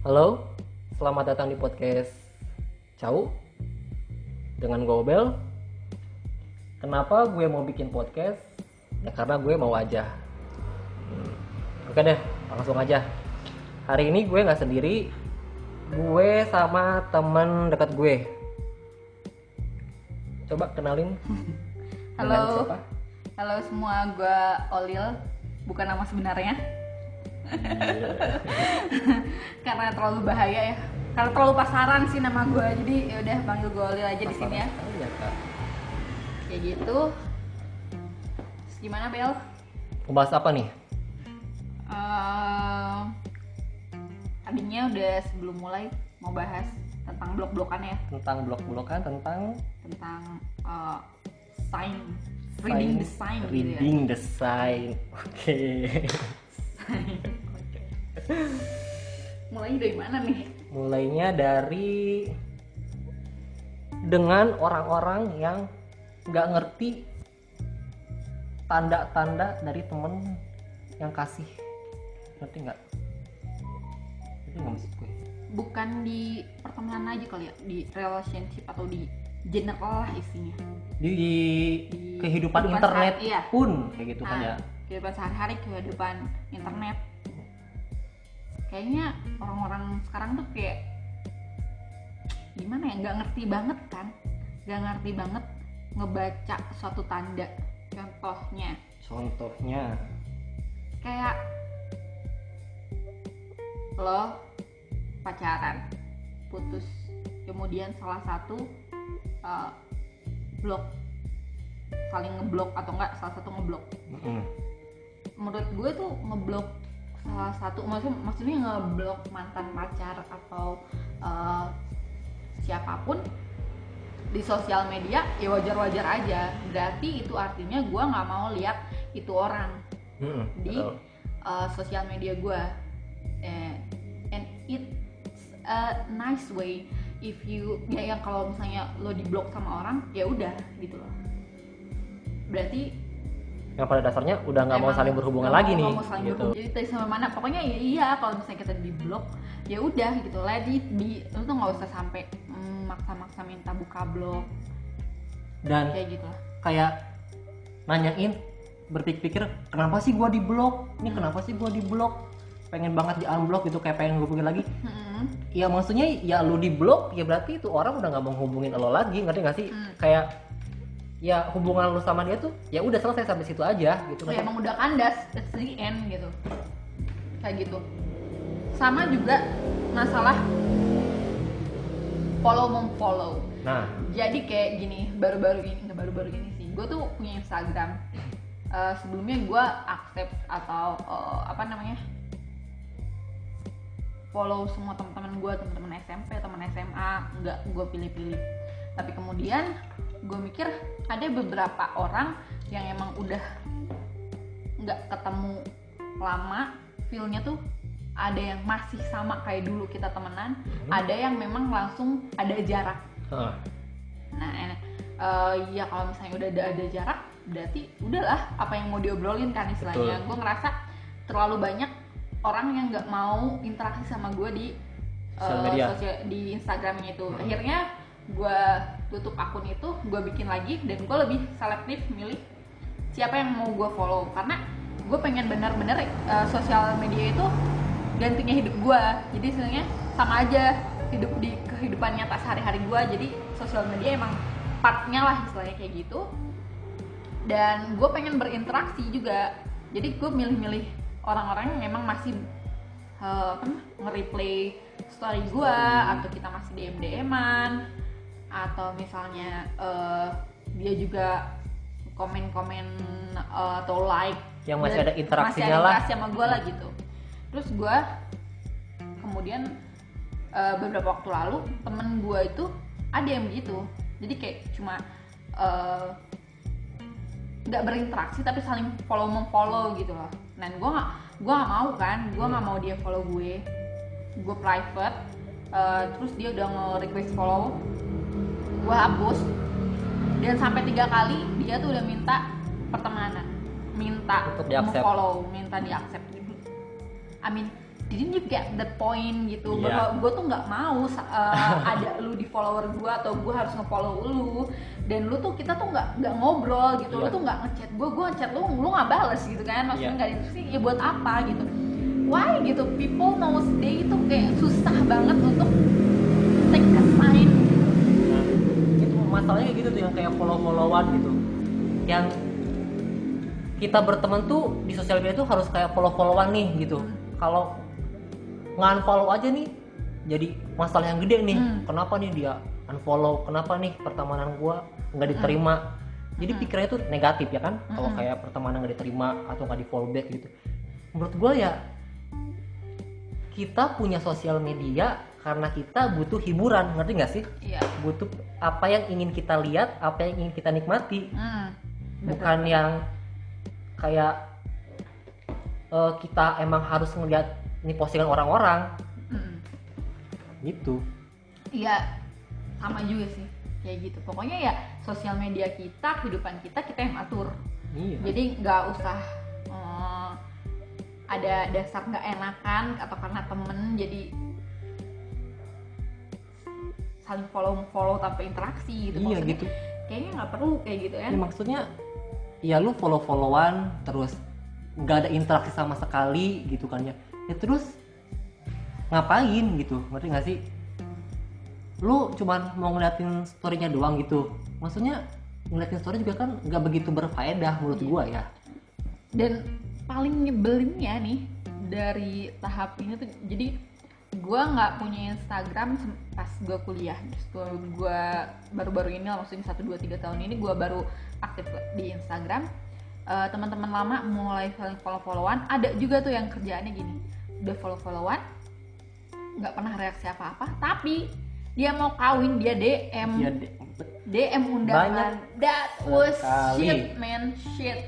Halo, selamat datang di podcast Cau dengan Gobel. Kenapa gue mau bikin podcast? Ya karena gue mau aja. Oke deh, langsung aja. Hari ini gue gak sendiri. Gue sama temen dekat gue. Coba kenalin. Halo. Siapa? Halo semua, gue Olil. Bukan nama sebenarnya. Karena terlalu bahaya ya. Karena terlalu pasaran sih nama gue. Jadi yaudah panggil gue Olil aja di sini ya. Kayak gitu. Terus gimana Bel? Membahas apa nih? Tadinya udah sebelum mulai mau bahas tentang blok-blokan ya. Tentang blok-blokan, tentang sign. Reading the sign. Oke. Mulainya dari mana nih? Mulainya dari dengan orang-orang yang nggak ngerti tanda-tanda dari temen yang kasih, ngerti nggak? Itu nggak maksud gue. Bukan di pertemanan aja kali ya, di relationship atau di general lah isinya. Di kehidupan internet iya. Pun kayak gitu kan ya. Kehidupan sehari-hari, kehidupan internet. Kayaknya orang-orang sekarang tuh kayak gimana ya, nggak ngerti banget ngebaca suatu tanda. Contohnya kayak lo pacaran, putus, kemudian salah satu blok, saling ngeblok atau enggak salah satu ngeblok. Menurut gue tuh ngeblok salah satu, maksudnya ngeblok mantan pacar atau siapapun di sosial media ya wajar-wajar aja. Berarti itu artinya gue nggak mau lihat itu orang di sosial media gue. And it's a nice way if you ya kalau misalnya lo diblok sama orang ya udah gitu loh. Berarti yang pada dasarnya udah nggak mau saling berhubungan lagi nih. Gitu. Jadi tadi sama mana? Pokoknya iya kalau misalnya kita di blok ya udah gitu. Lagi di lu tuh nggak usah sampai maksa-maksa minta buka blok. Dan kayak gitu. Kayak nanyain, berpikir-pikir kenapa sih gua di blok? Ini kenapa sih gua di blok? Pengen banget di unblock gitu, kayak pengen hubungin lagi. Ya maksudnya ya lu di blok ya berarti itu orang udah nggak mau hubungin lo lagi, ngerti nggak sih? Kayak ya hubungan lu sama dia tuh ya udah selesai sampai situ aja gitu. Ya emang udah kandas, that's the end gitu. Kayak gitu. Sama juga masalah follow memfollow. Nah, jadi kayak gini, baru-baru ini sih. Gue tuh punya Instagram. Sebelumnya gue accept atau follow semua teman-teman SMP, teman SMA, enggak gue pilih-pilih. Tapi kemudian gue mikir ada beberapa orang yang emang udah nggak ketemu lama, feelnya tuh ada yang masih sama kayak dulu kita temenan, ada yang memang langsung ada jarak. Nah, ya kalau misalnya udah ada jarak, berarti udahlah apa yang mau diobrolin kan istilahnya. Gue ngerasa terlalu banyak orang yang nggak mau interaksi sama gue di di Instagramnya itu. Akhirnya gue tutup akun itu, gue bikin lagi, dan gue lebih selektif milih siapa yang mau gue follow, karena gue pengen benar-benar sosial media itu gantinya hidup gue. Jadi sebenarnya sama aja hidup di kehidupan nyata sehari-hari gue, jadi sosial media emang partnya lah istilahnya kayak gitu. Dan gue pengen berinteraksi juga, jadi gue milih-milih orang-orang yang memang masih nge-replay story gue, atau kita masih DM-DM-an, atau misalnya dia juga komen-komen atau like yang masih ada interaksinya lah, masih ada interaksi sama gue lah gitu. Terus gue kemudian beberapa waktu lalu temen gue itu ada yang begitu, jadi kayak cuma nggak berinteraksi tapi saling follow memfollow gitu loh. Dan gue nggak mau kan, gue nggak mau dia follow gue private, terus dia udah nge-request follow, gue hapus. Dan sampai 3 kali dia tuh udah minta pertemanan, minta mau follow, minta di accept. I mean didn't you get the point gitu, bahwa gue tuh nggak mau ada lu di follower gue atau gue harus ngefollow lu, dan lu tuh kita tuh nggak ngobrol gitu, lu tuh nggak ngechat gue ngechat lu, lu nggak balas gitu kan, maksudnya nggak diinteresin, ya buat apa gitu, why gitu, people nowadays itu kayak susah banget untuk take a sign. Nah, itu masalahnya kayak gitu tuh yang kayak follow-followan gitu, yang kita berteman tuh di sosial media tuh harus kayak follow-followan nih gitu, kalau nge-unfollow aja nih jadi masalah yang gede nih. Kenapa nih dia unfollow, kenapa nih pertemanan gua nggak diterima, jadi pikirannya tuh negatif ya kan, kalau kayak pertemanan nggak diterima atau nggak di follow back gitu. Menurut gua ya kita punya sosial media karena kita butuh hiburan, ngerti nggak sih? Iya. Butuh apa yang ingin kita lihat, apa yang ingin kita nikmati, bukan yang kayak kita emang harus ngeliat ini postingan orang-orang gitu. Iya, sama juga sih kayak gitu. Pokoknya ya sosial media kita, kehidupan kita, kita yang atur. Iya. Jadi nggak usah ada dasar nggak enakan atau karena temen jadi saling follow tanpa interaksi gitu. Iya, maksudnya, gitu. Kayaknya nggak perlu kayak gitu kan? Ya, maksudnya ya lu follow-followan terus nggak ada interaksi sama sekali gitu kan ya. Ya terus ngapain gitu, ngerti gak sih? Lu cuman mau ngeliatin story-nya doang gitu, maksudnya ngeliatin story juga kan gak begitu berfaedah menurut gua ya. Dan paling nyebelinnya nih dari tahap ini tuh, jadi gua gak punya Instagram pas gua kuliah, terus gua baru-baru ini lah, maksudnya 1-2-3 tahun ini gua baru aktif di Instagram. Teman-teman lama mulai follow-followan, ada juga tuh yang kerjaannya gini, udah follow-followan nggak pernah reaksi apa-apa, tapi dia mau kawin, dia DM undangan. That was sekali. shit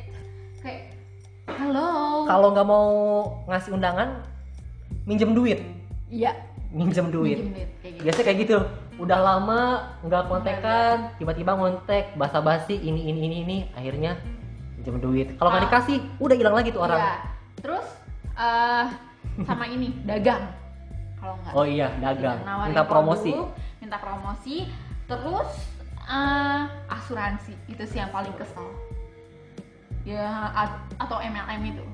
kayak halo, kalau nggak mau ngasih undangan minjem duit kayak gitu. Biasanya kayak gitu, udah lama nggak kontekan, tiba-tiba ngontek, basa-basi ini akhirnya minjem duit, kalau nggak dikasih udah hilang lagi tuh orang. Iya. Terus sama ini dagang, kalau nggak dagang minta promosi dulu, terus asuransi itu sih yang paling kesel ya, atau MLM itu,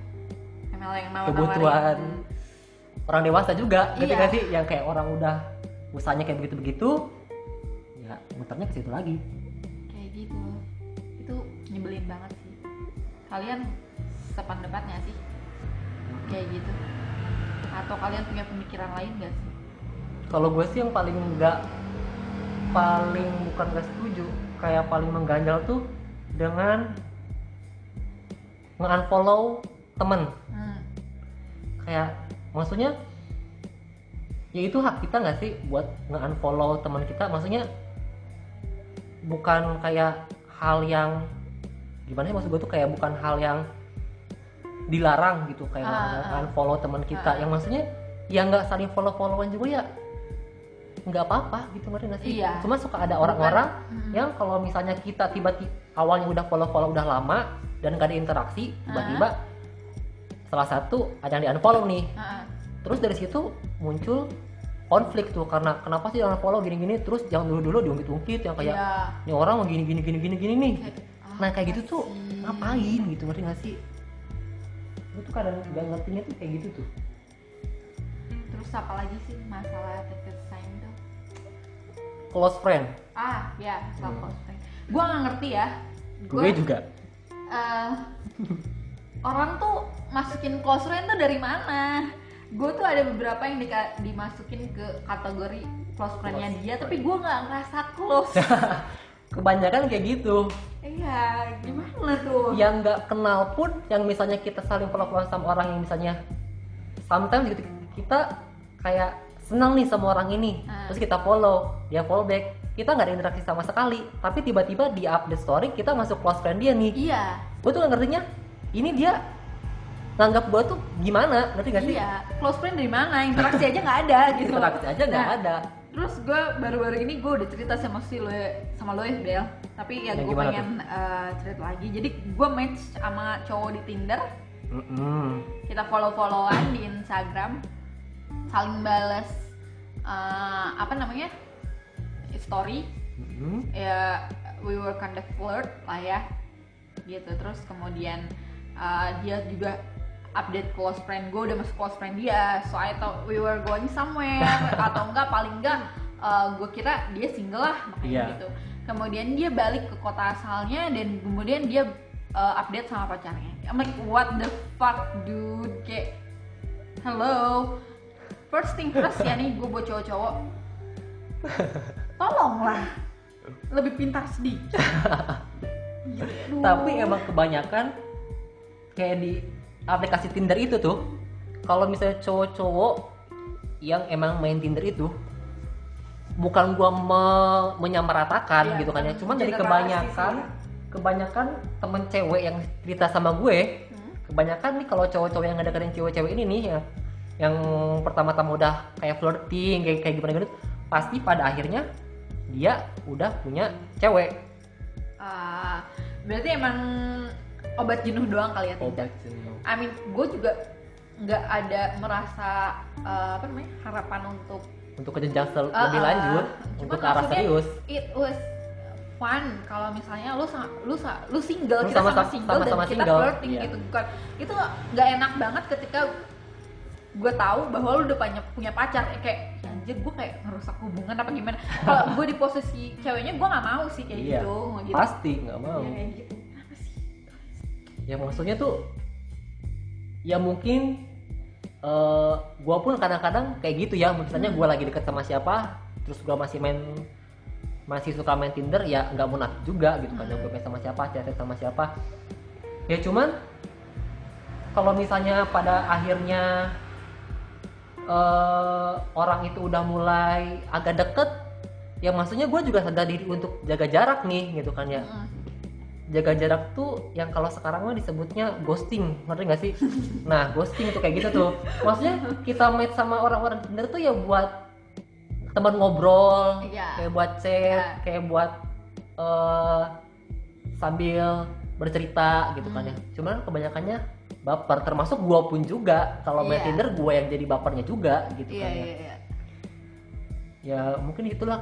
MLM yang mau kebutuhan orang dewasa juga ketika sih yang kayak orang udah usahanya kayak begitu ya muternya ke situ lagi kayak gitu. Itu nyebelin banget sih, kalian sependapat nggak sih kayak gitu, atau kalian punya pemikiran lain gak sih? Kalau gue sih yang bukan gak setuju, kayak paling mengganjal tuh dengan nge-unfollow temen. Kayak maksudnya ya itu hak kita gak sih buat nge-unfollow temen kita, maksudnya bukan kayak hal yang gimana ya, maksud gue tuh kayak bukan hal yang dilarang gitu, kayak unfollow teman kita yang maksudnya ya nggak saling follow-followan juga ya nggak apa-apa gitu, ngerti nggak sih? Iya. Cuma suka ada orang-orang yang kalau misalnya kita tiba-tiba awalnya udah follow-follow udah lama dan nggak ada interaksi, tiba-tiba salah satu ada yang di-unfollow nih, terus dari situ muncul konflik tuh, karena kenapa sih unfollow gini-gini, terus jangan dulu diungkit-ungkit yang kayak ini orang mau gini-gini nih, nah kayak gitu tuh ngapain gitu, ngerti nggak sih? Gue tuh kadang gak ngertinya tuh kayak gitu tuh. Terus apa lagi sih masalah text sign tuh? Close friend. Masalah close friend. Gue gak ngerti ya. Gue juga. Orang tuh masukin close friend tuh dari mana? Gue tuh ada beberapa yang dimasukin ke kategori close friendnya dia, tapi gue gak ngerasa close. Kebanyakan kayak gitu. Iya, gimana tuh? Yang nggak kenal pun, yang misalnya kita saling follow-followan sama orang yang misalnya sometimes gitu, kita kayak senang nih sama orang ini, terus kita follow, dia follow back, kita nggak ada interaksi sama sekali, tapi tiba-tiba di update story kita masuk close friend dia nih. Iya. Gue tuh nggak ngertinya, ini dia nganggap gue tuh gimana, ngerti nggak sih? Iya. Close friend dari mana? Interaksi aja nggak ada gitu. Interaksi aja nggak ada. Terus gue baru-baru ini gue udah cerita sama lo ya Bel, tapi ya gue pengen cerita lagi. Jadi gue match sama cowok di Tinder, kita follow-followan di Instagram, saling balas story. Ya we were kind of flirt lah ya gitu. Terus kemudian dia juga update close friend gue, udah masuk close friend dia, so I thought we were going somewhere atau enggak paling enggak gue kira dia single lah makanya gitu. Kemudian dia balik ke kota asalnya dan kemudian dia update sama pacarnya. I'm like what the fuck dude, kayak hello, first thing first ya nih gue buat cowok-cowok tolonglah lebih pintar sedikit gitu. Tapi emang kebanyakan kayak di aplikasi Tinder itu tuh, kalau misalnya cowok-cowok yang emang main Tinder itu, bukan gua menyamaratakan gitu kan ya, cuman dari kebanyakan temen cewek yang cerita sama gue, kebanyakan nih kalau cowok-cowok yang ngedeketin cewek-cewek ini nih yang pertama-tama udah kayak flirting kayak gimana gitu, pasti pada akhirnya dia udah punya cewek. Berarti emang obat jenuh doang kali ya Tinder. I mean, gue juga nggak ada merasa harapan untuk ke jenjang lebih lanjut, untuk arah serius. It was fun kalau misalnya lu single, lu kita sama-sama single dan kita flirting gitu, bukan itu nggak enak banget ketika gue tahu bahwa lu udah punya pacar, kayak anjir gue kayak ngerusak hubungan apa gimana. Kalau gue di posisi ceweknya gue nggak mau sih kayak gitu. Pasti nggak mau. Ya, kayak gitu. Ya maksudnya tuh ya mungkin gue pun kadang-kadang kayak gitu ya, misalnya gue lagi deket sama siapa terus gue masih suka main Tinder ya, nggak munafik juga gitu kan, gue main sama siapa, chat sama siapa ya. Cuman kalau misalnya pada akhirnya orang itu udah mulai agak deket ya, maksudnya gue juga sadar diri untuk jaga jarak nih gitu kan ya. Jaga jarak tuh yang kalau sekarang mah disebutnya ghosting, ngerti nggak sih? Nah ghosting itu kayak gitu tuh, maksudnya kita meet sama orang-orang Tinder tuh ya buat teman ngobrol, kayak buat chat, kayak buat sambil bercerita gitu kan ya. Cuman kebanyakannya baper, termasuk gua pun juga kalau main Tinder gua yang jadi bapernya juga gitu kan ya. Ya mungkin itulah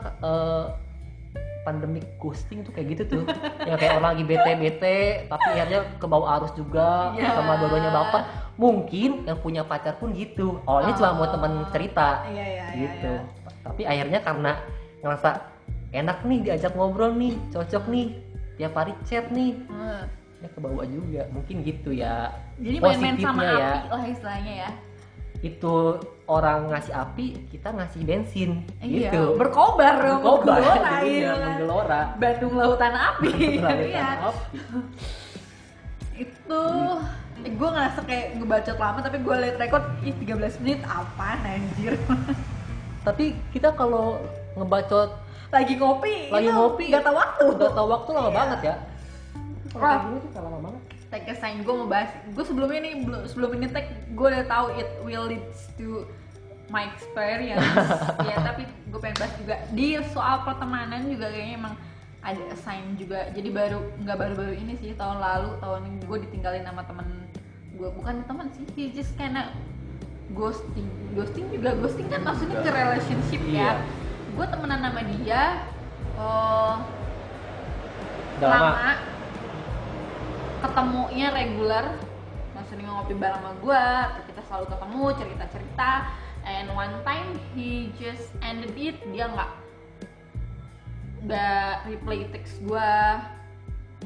pandemic ghosting tuh kayak gitu tuh. Ya kayak orang lagi bete-bete tapi akhirnya ke bawah arus juga sama dua-duanya baper. Mungkin yang punya pacar pun gitu. Awalnya cuma mau teman cerita. Gitu. Tapi akhirnya karena ngerasa enak nih diajak ngobrol nih, cocok nih, tiap hari chat nih. Ya ke bawah juga. Mungkin gitu ya. Jadi main-main sama api lah istilahnya ya. Itu orang ngasih api, kita ngasih bensin gitu. Berkobar, menggelora. Batu lautan api. Api. Itu gue ngerasa kayak ngebacot lama, tapi gue liat record 13 menit apaan anjir. Tapi kita kalau ngebacot lagi ngopi gak tau waktu lama banget ya. Kalau gini tuh lama banget. Take a sign, gue mau bahas. Gue sebelumnya nih, sebelum ini take, gue udah tahu it will leads to my experience. Ya, tapi gue pengen bahas juga di soal pertemanan juga kayaknya emang ada sign juga. Jadi baru-baru ini sih, tahun ini gue ditinggalin sama temen gue, bukan temen sih, he just kinda ghosting kan maksudnya ke relationship ya. Gue temenan sama dia lama. Ketemunya regular, maksudnya ngopi bareng sama gue, kita selalu ketemu, cerita-cerita. And one time he just ended it, dia nggak reply text gue,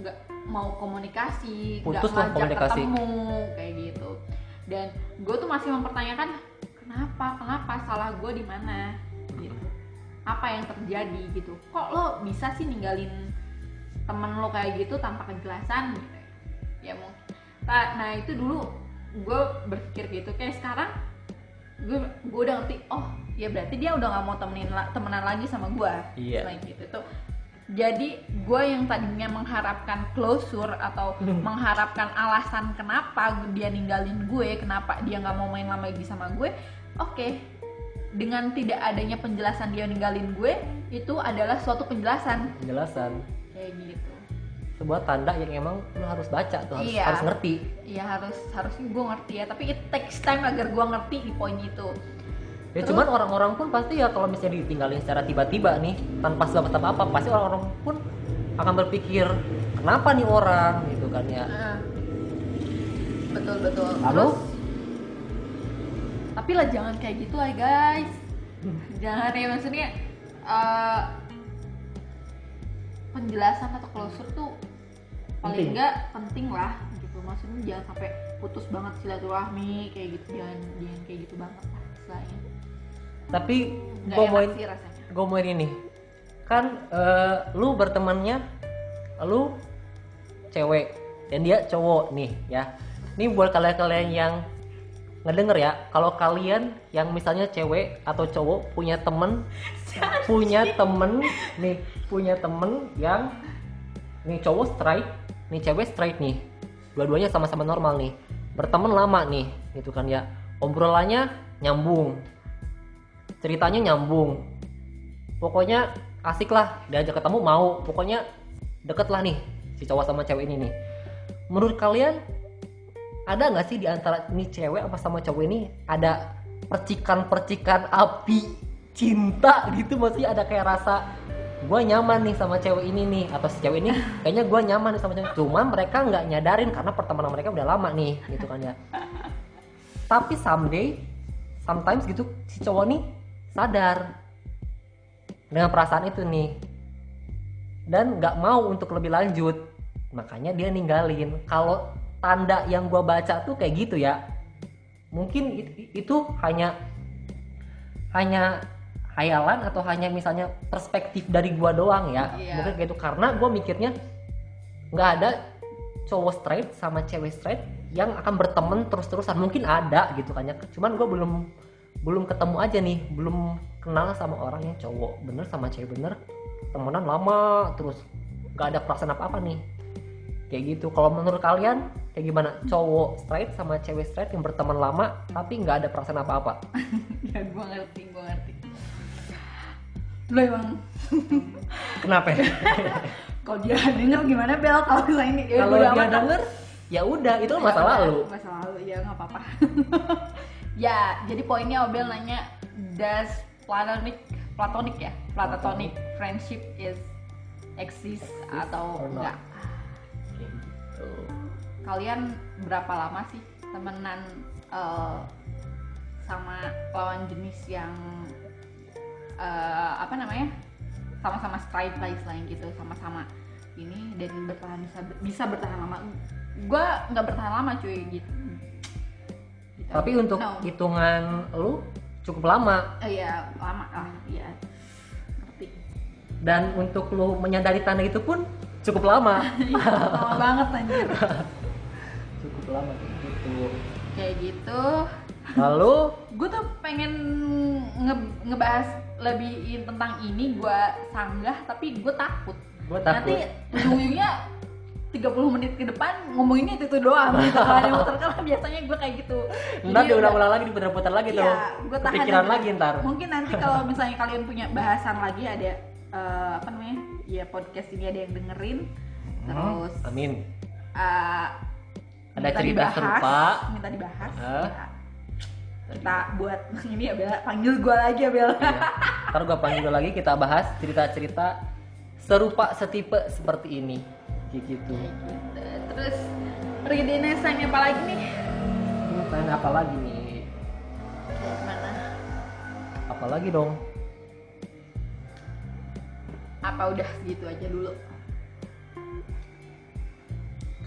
nggak mau komunikasi, nggak ngajak ketemu, kayak gitu. Dan gue tuh masih mempertanyakan kenapa salah gue di mana, gitu. Apa yang terjadi gitu? Kok lo bisa sih ninggalin temen lo kayak gitu tanpa kejelasan? Gitu? Ya mungkin. Nah itu dulu gue berpikir gitu, kayak sekarang gue udah ngerti, oh ya berarti dia udah nggak mau temenan lagi sama gue, selain gitu tuh. Jadi gue yang tadinya mengharapkan closure atau mengharapkan alasan kenapa dia ninggalin gue, kenapa dia nggak mau main lama lagi sama gue, oke. Dengan tidak adanya penjelasan dia ninggalin gue, itu adalah suatu penjelasan kayak gitu. Sebuah tanda yang emang lu harus baca tuh, harus ngerti. Iya, harusnya gue ngerti ya, tapi it takes time agar gue ngerti di poin itu. Ya cuman orang-orang pun pasti ya kalau misalnya ditinggalin secara tiba-tiba nih tanpa sebab apa, pasti orang-orang pun akan berpikir kenapa nih orang gitu kan ya. Betul. Terus, tapi lah jangan kayak gitu lah guys. Jangan ya maksudnya penjelasan atau closure tuh paling enggak penting lah gitu. Maksudnya jangan sampai putus banget silaturahmi kayak gitu, jangan kayak gitu banget lah istilahnya. Tapi gue mau ini kan lu bertemannya lu cewek dan dia cowok nih ya, ini buat kalian yang ngedenger ya, kalau kalian yang misalnya cewek atau cowok punya temen punya temen yang nih cowok straight nih cewek straight nih, dua-duanya sama-sama normal nih, berteman lama nih gitu kan ya, obrolannya nyambung, ceritanya nyambung, pokoknya asik lah, diajak ketemu mau, pokoknya deket lah nih si cowok sama cewek ini nih. Menurut kalian ada nggak sih di antara ini cewek apa sama cowok ini ada percikan api cinta gitu, maksudnya ada kayak rasa gue nyaman nih sama cewek ini nih atau si cewek ini kayaknya gue nyaman nih sama cewek, cuma mereka nggak nyadarin karena pertemanan mereka udah lama nih gitu kan ya. Tapi sometimes gitu si cowok nih sadar dengan perasaan itu nih dan nggak mau untuk lebih lanjut, makanya dia ninggalin. Kalau tanda yang gue baca tuh kayak gitu ya, mungkin itu hanya khayalan atau hanya misalnya perspektif dari gue doang ya, yeah. Mungkin kayak itu karena gue mikirnya nggak ada cowok straight sama cewek straight yang akan berteman terus-terusan, mungkin ada gitu kan ya, cuman gue belum ketemu aja nih, belum kenal sama orang yang cowok bener sama cewek bener temenan lama terus gak ada perasaan apa-apa nih kayak gitu. Kalau menurut kalian kayak gimana, cowok straight sama cewek straight yang berteman lama tapi gak ada perasaan apa-apa? Ya gue ngerti lu emang kenapa ya? Kalau dia denger gimana Bel, kalau misalnya ini kalau dia denger ya udah itu masa lalu ya nggak apa-apa. Ya jadi poinnya Obel nanya does platonic friendship is exist atau enggak gitu. Kalian berapa lama sih temenan sama lawan jenis yang sama-sama straight lah istilahnya gitu, sama-sama ini dan bertahan bisa bertahan lama? Gue nggak bertahan lama cuy gitu. Tapi untuk hitungan lu cukup lama. Iya lama lah ya. Ngerti. Dan untuk lu menyadari tanda itu pun cukup lama. Lama banget anjir. Cukup lama kayak gitu. Lalu gue tuh pengen ngebahas lebih tentang ini, gue sanggah tapi gue takut. Nanti ujungnya 30 menit ke depan ngomonginnya itu doang gitu. Kalau ada muter kan biasanya gue kayak gitu. Ntar diulang-ulang lagi, diputar-putar lagi tuh. Pikiran lagi ntar. Mungkin nanti kalau misalnya kalian punya bahasan lagi ada ya podcast ini ada yang dengerin. Terus amin. Ada cerita serupa minta dibahas. Ya. Kita buat ini ya Bella, panggil gue lagi ya Bella. Iya. Ntar gue panggil gue lagi, kita bahas cerita-cerita serupa setipe seperti ini. Gitu. Terus Ridina sayang apa lagi nih? Sayang apa lagi nih? Gimana? Apa lagi dong? Apa udah segitu aja dulu?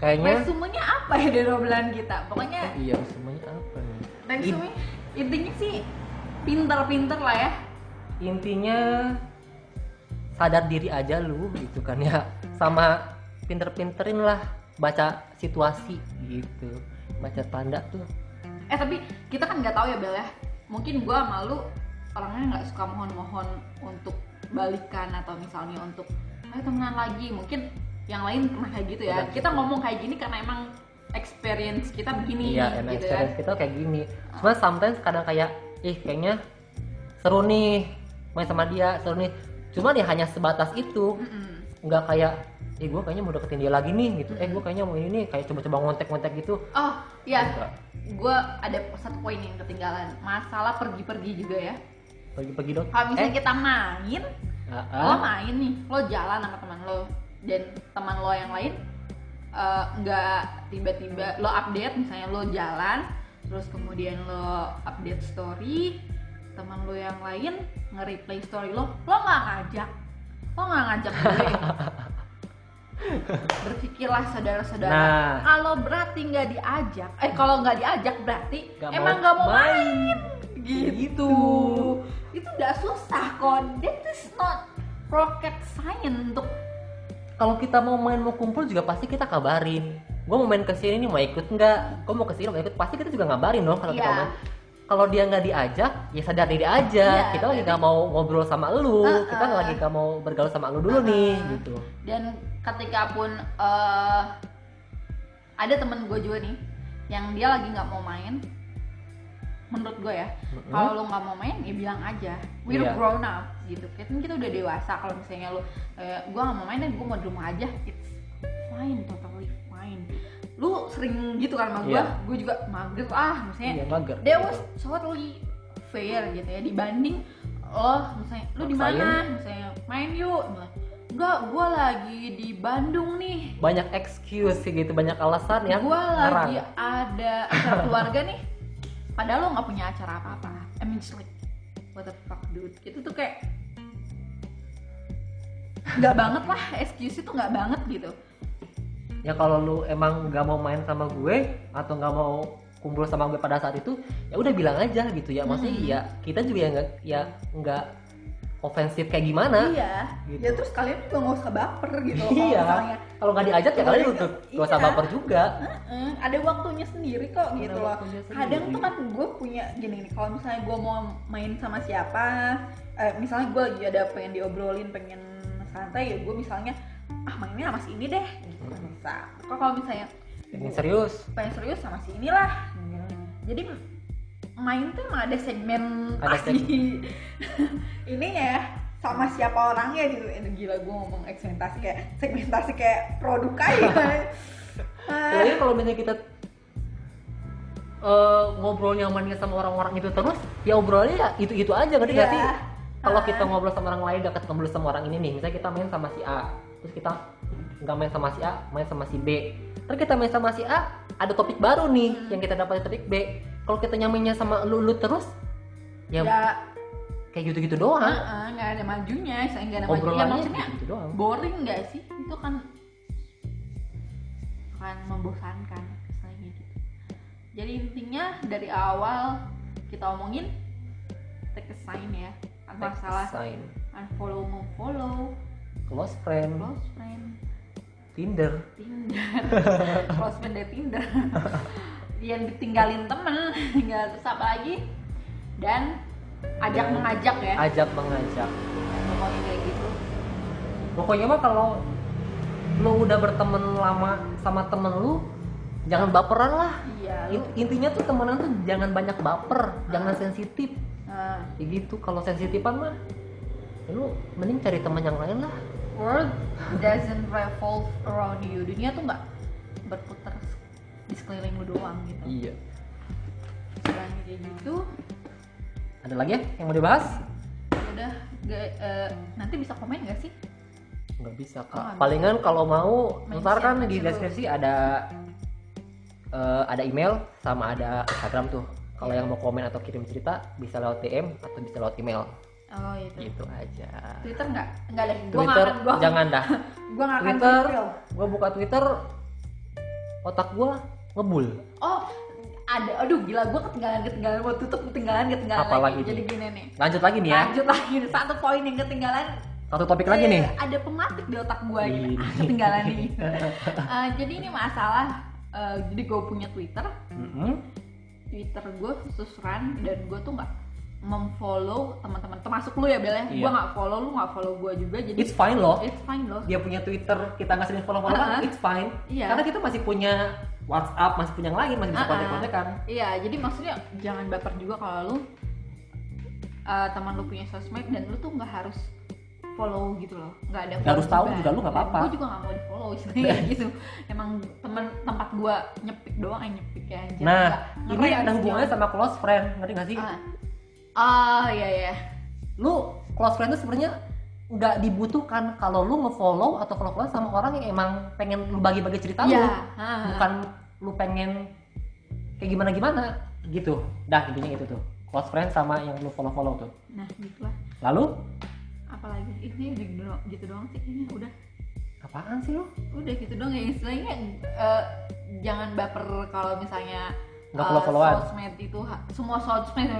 Kayaknya resumenya apa ya dari obrolan kita? Pokoknya iya resumenya apa nih? Resumenya intinya sih pintar-pintar lah ya. Intinya sadar diri aja lu gitu kan ya. Sama pinter-pinterin lah baca situasi gitu, baca tanda tuh. Tapi kita kan nggak tahu ya Bel ya, mungkin gue malu orangnya nggak suka mohon-mohon untuk balikan atau misalnya untuk ayo temenan lagi, mungkin yang lain pernah kayak gitu ya. Kita ngomong kayak gini karena emang experience kita begini. Iya, emang gitu experience ya. Kita kayak gini. Cuma sometimes kadang kayak kayaknya seru nih main sama dia, seru nih. Cuma dia hanya sebatas itu, nggak kayak gue kayaknya mau deketin dia lagi nih gitu, gue kayaknya mau ini nih, kayak coba-coba ngontek-ngontek gitu. Oh iya, gue ada satu poin yang ketinggalan, masalah pergi-pergi juga ya. Pergi-pergi dong. Kalau misalnya kita main, lo main nih, lo jalan sama teman lo dan teman lo yang lain nggak tiba-tiba lo update, misalnya lo jalan, terus kemudian lo update story, teman lo yang lain nge-replay story lo nggak ngajak, gue. Berpikirlah saudara-saudara, kalau berarti nggak diajak, kalau nggak diajak berarti gak emang nggak mau main. Gitu. Itu udah susah kok. That is not rocket science. Untuk kalau kita mau main, mau kumpul juga pasti kita kabarin. Gue mau main kesini nih, mau ikut nggak? Gue mau kesini mau ikut, pasti kita juga ngabarin dong kalau kita main. Kalau dia nggak diajak, ya sadar diri aja. Kita lagi nggak mau ngobrol sama lu, kita lagi nggak mau bergaul sama lu dulu nih, gitu. Dan ketika pun ada temen gue juga nih, yang dia lagi nggak mau main, menurut gue ya, kalau lu nggak mau main, ya bilang aja. We're grown up, gitu. Kan kita udah dewasa. Kalau misalnya lu, gue nggak mau main, gue mau di rumah aja. It's fine, totally fine. Lu sering gitu kan sama gue, gue juga mager misalnya dia was totally fair gitu ya, dibanding misalnya lu di mana, misalnya main yuk, enggak, gue lagi di Bandung nih, banyak excuse gitu, banyak alasan ya, gue lagi ada acara keluarga nih, padahal lo nggak punya acara apa-apa. I mean like what the fuck dude, itu tuh kayak nggak banget lah, excuse itu nggak banget gitu. Ya kalau lu emang nggak mau main sama gue atau nggak mau kumpul sama gue pada saat itu, ya udah bilang aja gitu ya, maksudnya ya kita juga nggak ofensif kayak gimana. Gitu. Ya terus kalian juga nggak usah baper gitu. Kalau nggak diajak ya kalian nggak usah baper juga. Ada waktunya sendiri kok gitu loh. Kadang tuh kan gue punya gini nih, kalau misalnya gue mau main sama siapa, misalnya gue lagi ada pengen diobrolin, pengen santai, ya gue misalnya mainnya sama si ini deh gitu. Kok kalau misalnya pengen serius sama si inilah. Jadi main tuh emang ada segmen asli ininya ya, sama siapa orangnya gitu. Gila, gue ngomong segmentasi kayak produk aja. Jadi kalau misalnya kita ngobrolnya nyamannya sama orang-orang itu terus, ya obrolnya ya itu-itu aja kan sih. Kalau kita ngobrol sama orang lain, deket ngobrol sama orang ini nih, misalnya kita main sama si A, terus kita nggak main sama si A, main sama si B, terus kita main sama si A, ada topik baru nih yang kita dapat topik B. Kalau kita nyamainnya sama lu terus, ya kayak gitu-gitu doang. Nggak ada majunya, obrolannya maksudnya gitu doang. Boring nggak sih? Itu kan membosankan kesannya gitu. Jadi intinya dari awal kita omongin take a sign ya, masalah unfollow, move follow, close friend, Tinder, close friend dari Tinder, yang ditinggalin temen, tinggal terus apa lagi, dan ajak mengajak, pokoknya kayak gitu. Pokoknya mah kalau lu udah berteman lama sama temen lu, jangan baperan lah. Intinya tuh temenan tuh jangan banyak baper, jangan sensitif. Ya gitu, kalau sensitifan mah, lu mending cari teman yang lain lah. World doesn't revolve around you. Dunia tuh nggak berputar di sekeliling lu doang gitu. Selain kayak gitu, ada lagi ya yang mau dibahas? Udah, nanti bisa komen nggak sih? Nggak bisa kak. Palingan kalau mau, ntar kan di deskripsi ada email sama ada Instagram tuh. Kalau yang mau komen atau kirim cerita bisa lewat DM atau bisa lewat email. Oh itu. Gitu aja. Twitter enggak deh. Twitter jangan dah. Gua enggak akan Twitter. Gua buka Twitter, otak gua ngebul. Oh, ada. Aduh gila, gua ketinggalan buat tutup, ketinggalan. Apalagi lagi. Jadi gini nih. Lanjut lagi nih. Satu poin yang ketinggalan. Satu topik lagi nih. Ada pematik di otak gua ini. Ketinggalan nih. Jadi ini masalah jadi gua punya Twitter. Twitter gue khusus run, dan gue tuh nggak memfollow teman-teman, termasuk lu ya Bel ya. Gue nggak follow lu, nggak follow gue juga, jadi it's fine loh dia punya Twitter, kita nggak sering follow kan it's fine, karena kita masih punya WhatsApp, masih punya yang lain, masih bisa kontak-kontak kan. Jadi maksudnya jangan baper juga kalau lu teman lu punya sosmed, dan lu tuh nggak harus follow gitu loh, nggak ada follow, harus tahu juga lu nggak apa-apa. Gue juga nggak mau di follow sebenarnya gitu, emang temen tempat gue nyepik doang, nyepik ya aja. Nah nggak, ini ada hubungannya sama close friend, ngerti nggak sih? Iya. Lu close friend tuh sebenarnya nggak dibutuhkan kalau lu ngefollow atau follow sama orang yang emang pengen lu bagi-bagi cerita lu, bukan lu pengen kayak gimana-gimana gitu. Dah intinya itu tuh close friend sama yang lu follow tuh. Nah gitulah. Lalu apalagi ini gitu doang sih, ini udah apaan sih lu? Udah gitu doang ya istilahnya, jangan baper kalau misalnya nggak follow-followan. Sosmed itu semua sosmed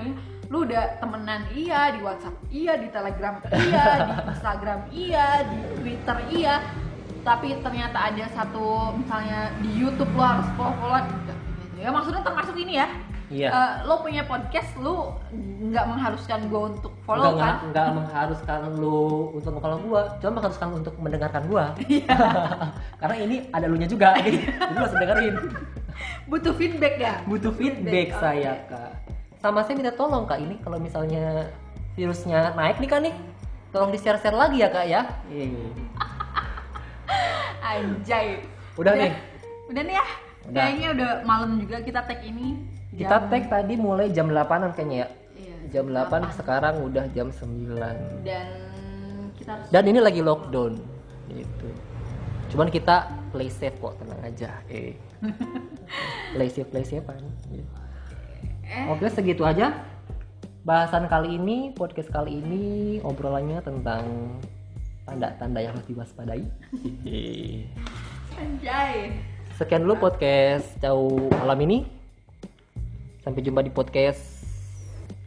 lu udah temenan, iya, di WhatsApp iya, di Telegram iya, di Instagram iya, di Twitter iya, tapi ternyata ada satu misalnya di YouTube lu harus follow-followan gitu ya, maksudnya termasuk ini ya. Iya. Lo punya podcast, lo nggak mengharuskan gue untuk follow, nggak mengharuskan lo untuk follow gue, cuma mengharuskan lo untuk mendengarkan gue. Iya. Karena ini ada lo nya juga, jadi lo harus dengerin. Butuh feedback ya? Butuh feedback saya kak. Sama saya minta tolong kak, ini kalau misalnya virusnya naik nih kak nih, tolong di share lagi ya kak ya. Anjay. Udah nih ya. Kayaknya udah malam juga kita tag ini. Kita tag tadi mulai jam 8-an kayaknya ya. Iya, jam 8, sekarang udah jam 9. Dan ini lagi lockdown gitu. Cuman kita play safe kok, tenang aja. Play safe-an. Oke, segitu aja bahasan kali ini, podcast kali ini, obrolannya tentang tanda-tanda yang harus diwaspadai. Anjay. Sekian dulu podcast Cau malam ini. Sampai jumpa di podcast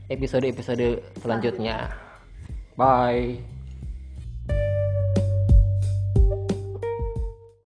episode-episode selanjutnya. Bye.